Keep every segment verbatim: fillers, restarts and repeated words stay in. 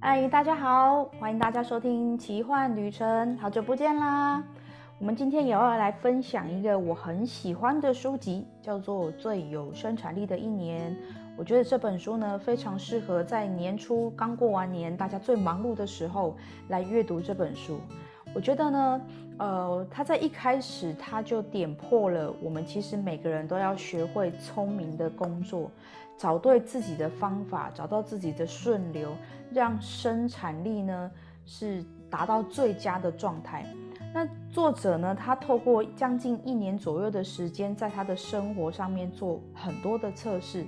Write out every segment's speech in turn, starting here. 嗨，大家好，欢迎大家收听奇幻旅程，好久不见啦！我们今天也要来分享一个我很喜欢的书籍，叫做《最有生产力的一年》。我觉得这本书呢，非常适合在年初刚过完年，大家最忙碌的时候来阅读这本书。我觉得呢，呃，他在一开始他就点破了我们其实每个人都要学会聪明的工作，找对自己的方法，找到自己的顺流，让生产力呢是达到最佳的状态。那作者呢，他透过将近一年左右的时间，在他的生活上面做很多的测试，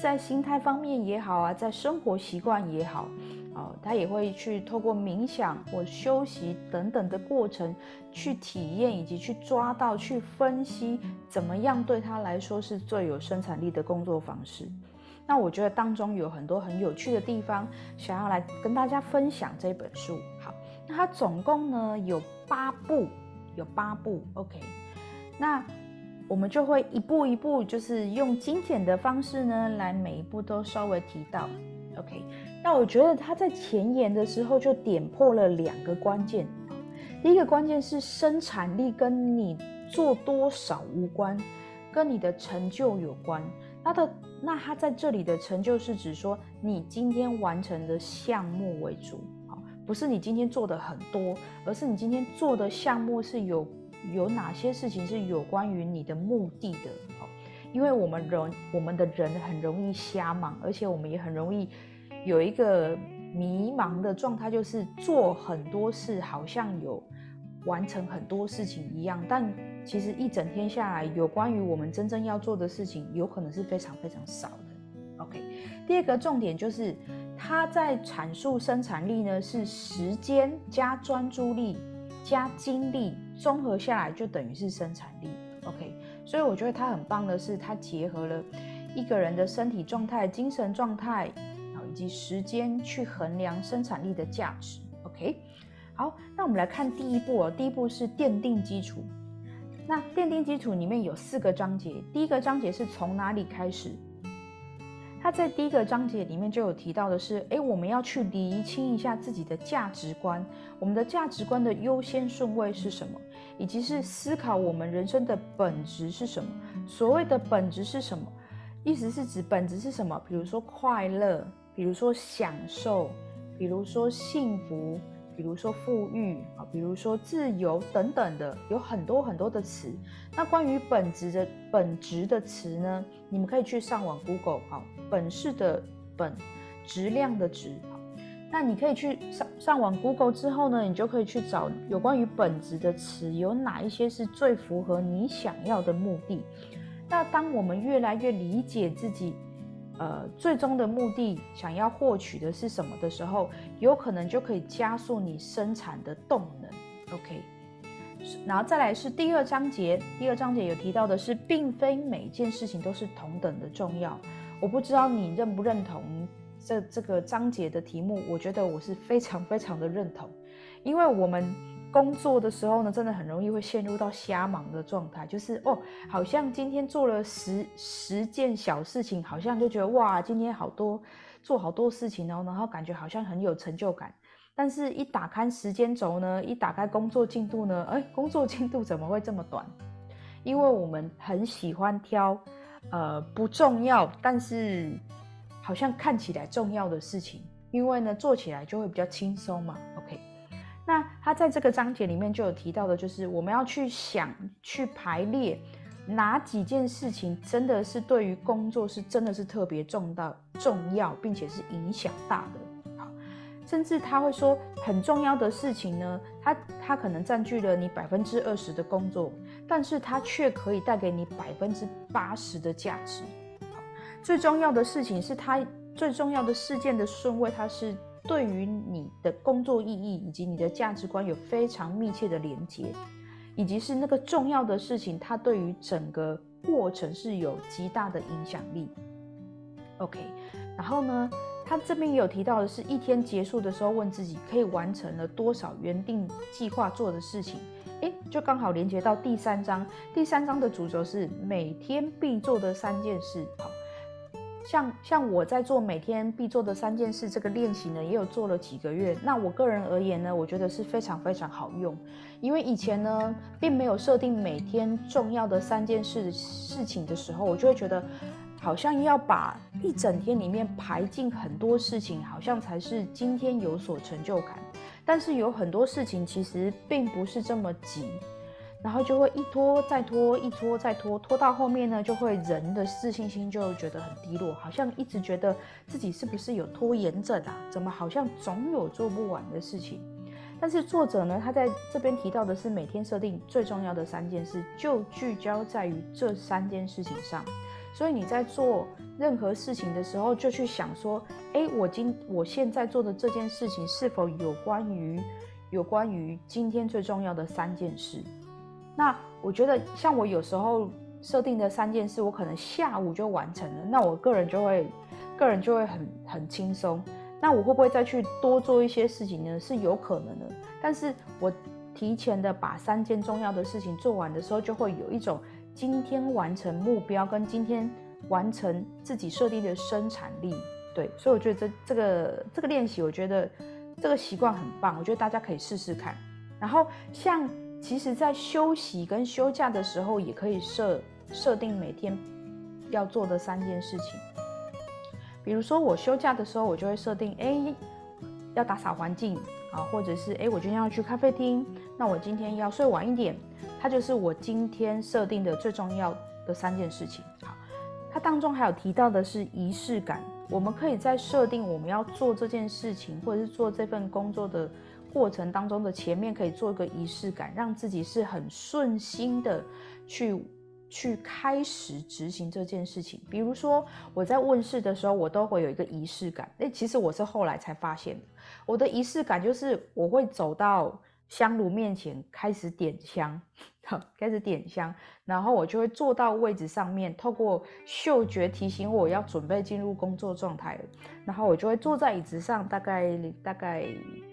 在心态方面也好啊，在生活习惯也好。哦、他也会去透过冥想或休息等等的过程去体验，以及去抓到去分析怎么样对他来说是最有生产力的工作方式。那我觉得当中有很多很有趣的地方，想要来跟大家分享这本书。好，那它总共呢有八部，有八部 OK。 那我们就会一步一步，就是用精简的方式呢来每一步都稍微提到 OK。那我觉得他在前言的时候就点破了两个关键。第一个关键是生产力跟你做多少无关，跟你的成就有关。他的那他在这里的成就是指说你今天完成的项目为主，不是你今天做的很多，而是你今天做的项目是有有哪些事情是有关于你的目的的。因为我们人我们的人很容易瞎忙，而且我们也很容易有一个迷茫的状态，就是做很多事好像有完成很多事情一样，但其实一整天下来，有关于我们真正要做的事情有可能是非常非常少的 OK。 第二个重点就是他在阐述生产力呢是时间加专注力加精力综合下来就等于是生产力 OK。 所以我觉得他很棒的是，他结合了一个人的身体状态、精神状态以及时间去衡量生产力的价值 OK。 好，那我们来看第一步、哦、第一步是奠定基础。那奠定基础里面有四个章节，第一个章节是从哪里开始。它在第一个章节里面就有提到的是，诶，我们要去厘清一下自己的价值观，我们的价值观的优先顺位是什么，以及是思考我们人生的本质是什么。所谓的本质是什么，意思是指本质是什么，比如说快乐，比如说享受，比如说幸福，比如说富裕，比如说自由等等的，有很多很多的词。那关于本质的本质的词呢，你们可以去上网 Google 好，本是的本，质量的质。那你可以去上上网 Google 之后呢，你就可以去找有关于本质的词有哪一些是最符合你想要的目的。那当我们越来越理解自己呃，最终的目的想要获取的是什么的时候，有可能就可以加速你生产的动能 OK。 然后再来是第二章节，第二章节有提到的是并非每件事情都是同等的重要。我不知道你认不认同这这个章节的题目，我觉得我是非常非常的认同。因为我们工作的时候呢，真的很容易会陷入到瞎忙的状态，就是哦，好像今天做了十十件小事情，好像就觉得哇，今天好多做好多事情哦，然后感觉好像很有成就感。但是一打开时间轴呢，一打开工作进度呢，哎，工作进度怎么会这么短？因为我们很喜欢挑呃不重要，但是好像看起来重要的事情，因为呢做起来就会比较轻松嘛 OK。那他在这个章节里面就有提到的，就是我们要去想去排列哪几件事情真的是对于工作是真的是特别重大重要，并且是影响大的。好，甚至他会说很重要的事情呢，他他可能占据了你 百分之二十 的工作，但是他却可以带给你 百分之八十 的价值。好，最重要的事情是他最重要的事件的顺位，它是对于你的工作意义以及你的价值观有非常密切的连结，以及是那个重要的事情，它对于整个过程是有极大的影响力 OK。 然后呢，他这边也有提到的是一天结束的时候问自己可以完成了多少原定计划做的事情，诶，就刚好连接到第三章，第三章的主轴是每天必做的三件事。好，像像我在做每天必做的三件事这个练习呢，也有做了几个月。那我个人而言呢，我觉得是非常非常好用，因为以前呢，并没有设定每天重要的三件事事情的时候，我就会觉得好像要把一整天里面排进很多事情，好像才是今天有所成就感。但是有很多事情其实并不是这么急，然后就会一拖再拖，一拖再拖，拖到后面呢，就会人的自信心就觉得很低落，好像一直觉得自己是不是有拖延症啊？怎么好像总有做不完的事情？但是作者呢，他在这边提到的是每天设定最重要的三件事，就聚焦在于这三件事情上。所以你在做任何事情的时候，就去想说，哎，我今我现在做的这件事情是否有关于有关于今天最重要的三件事？那我觉得，像我有时候设定的三件事，我可能下午就完成了，那我个人就会个人就会很很轻松。那我会不会再去多做一些事情呢？是有可能的，但是我提前的把三件重要的事情做完的时候，就会有一种今天完成目标跟今天完成自己设定的生产力，对，所以我觉得这这个这个练习，我觉得这个习惯很棒，我觉得大家可以试试看。然后像其实在休息跟休假的时候，也可以设设定每天要做的三件事情。比如说我休假的时候，我就会设定，哎，要打扫环境啊，或者是哎，我今天要去咖啡厅，那我今天要睡晚一点。它就是我今天设定的最重要的三件事情。好，它当中还有提到的是仪式感，我们可以在设定我们要做这件事情或者是做这份工作的过程当中的前面，可以做一个仪式感，让自己是很顺心的去去开始执行这件事情。比如说我在问世的时候，我都会有一个仪式感，其实我是后来才发现的，我的仪式感就是我会走到香炉面前开始点香，开始点香，然后我就会坐到位置上面，透过嗅觉提醒我要准备进入工作状态了。然后我就会坐在椅子上，大概大概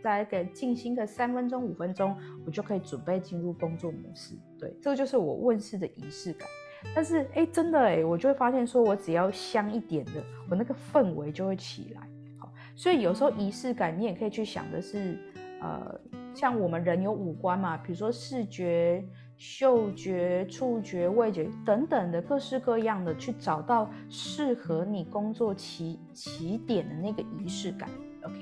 大概静心个三分钟五分钟，我就可以准备进入工作模式。对，这个就是我问世的仪式感。但是哎，真的哎，我就会发现说，我只要香一点的，我那个氛围就会起来。好，所以有时候仪式感，你也可以去想的是，呃。像我们人有五官嘛，比如说视觉、嗅觉、触觉、味觉等等的各式各样的，去找到适合你工作起起点的那个仪式感。OK，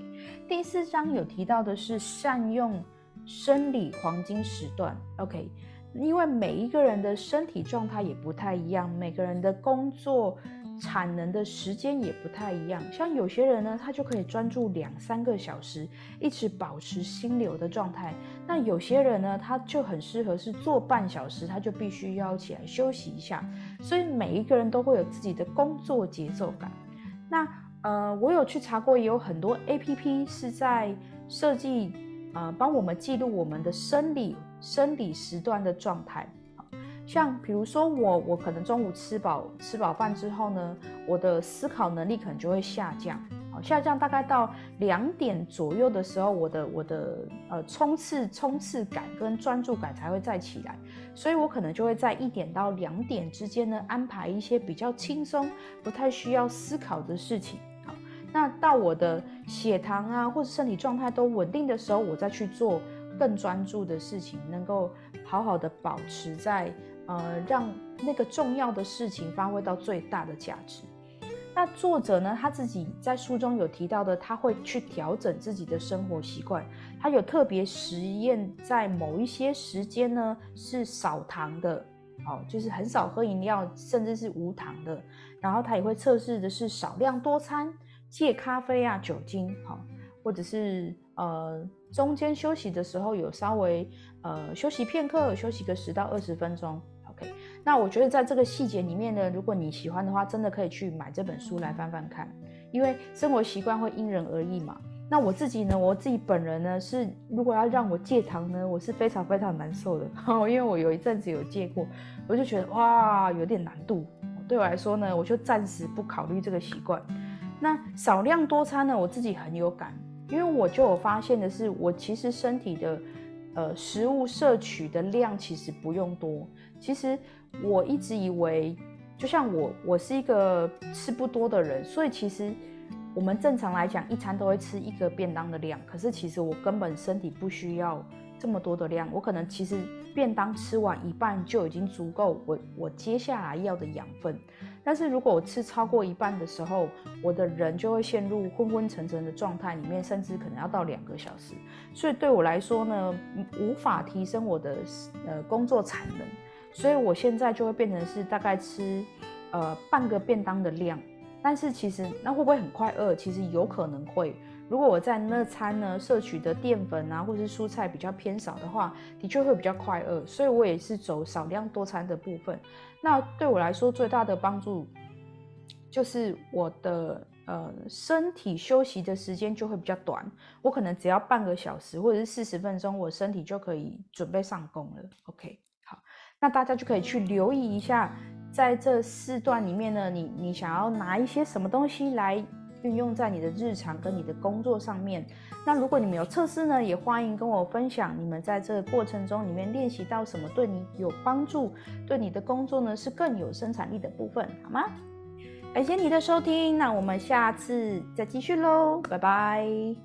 第四章有提到的是善用生理黄金时段。OK， 因为每一个人的身体状态也不太一样，每个人的工作产能的时间也不太一样，像有些人呢，他就可以专注两三个小时，一直保持心流的状态。那有些人呢，他就很适合是做半小时，他就必须要起来休息一下。所以每一个人都会有自己的工作节奏感。那呃，我有去查过，也有很多 A P P 是在设计呃，帮我们记录我们的生理生理时段的状态。像比如说我，我可能中午吃饱吃饱饭之后呢，我的思考能力可能就会下降，好，下降大概到两点左右的时候，我的我的呃冲刺冲刺感跟专注感才会再起来，所以我可能就会在一点到两点之间呢，安排一些比较轻松、不太需要思考的事情。好，那到我的血糖啊或者身体状态都稳定的时候，我再去做更专注的事情，能够好好的保持在。呃，让那个重要的事情发挥到最大的价值。那作者呢，他自己在书中有提到的，他会去调整自己的生活习惯。他有特别实验，在某一些时间呢是少糖的，哦，就是很少喝饮料，甚至是无糖的。然后他也会测试的是少量多餐，戒咖啡啊、酒精，哦，或者是呃。中间休息的时候有稍微呃休息片刻，休息个十到二十分钟。OK， 那我觉得在这个细节里面呢，如果你喜欢的话，真的可以去买这本书来翻翻看，因为生活习惯会因人而异嘛。那我自己呢，我自己本人呢是，如果要让我戒糖呢，我是非常非常难受的，因为我有一阵子有戒过，我就觉得哇有点难度，对我来说呢，我就暂时不考虑这个习惯。那少量多餐呢，我自己很有感。因为我就有发现的是，我其实身体的，呃，食物摄取的量其实不用多。其实我一直以为就像我，我是一个吃不多的人，所以其实我们正常来讲，一餐都会吃一个便当的量。可是其实我根本身体不需要这么多的量，我可能其实便当吃完一半就已经足够我我接下来要的养分。但是如果我吃超过一半的时候，我的人就会陷入昏昏沉沉的状态里面，甚至可能要到两个小时。所以对我来说呢，无法提升我的呃工作产能。所以我现在就会变成是大概吃，呃半个便当的量，但是其实那会不会很快饿？其实有可能会。如果我在那餐呢摄取的淀粉啊，或是蔬菜比较偏少的话，的确会比较快饿。所以我也是走少量多餐的部分。那对我来说最大的帮助，就是我的呃身体休息的时间就会比较短。我可能只要半个小时或者是四十分钟，我身体就可以准备上工了。OK。那大家就可以去留意一下，在这四段里面呢，你你想要拿一些什么东西来运用在你的日常跟你的工作上面。那如果你们有测试呢，也欢迎跟我分享你们在这个过程中里面练习到什么对你有帮助，对你的工作呢是更有生产力的部分，好吗？感谢你的收听，那我们下次再继续咯，拜拜。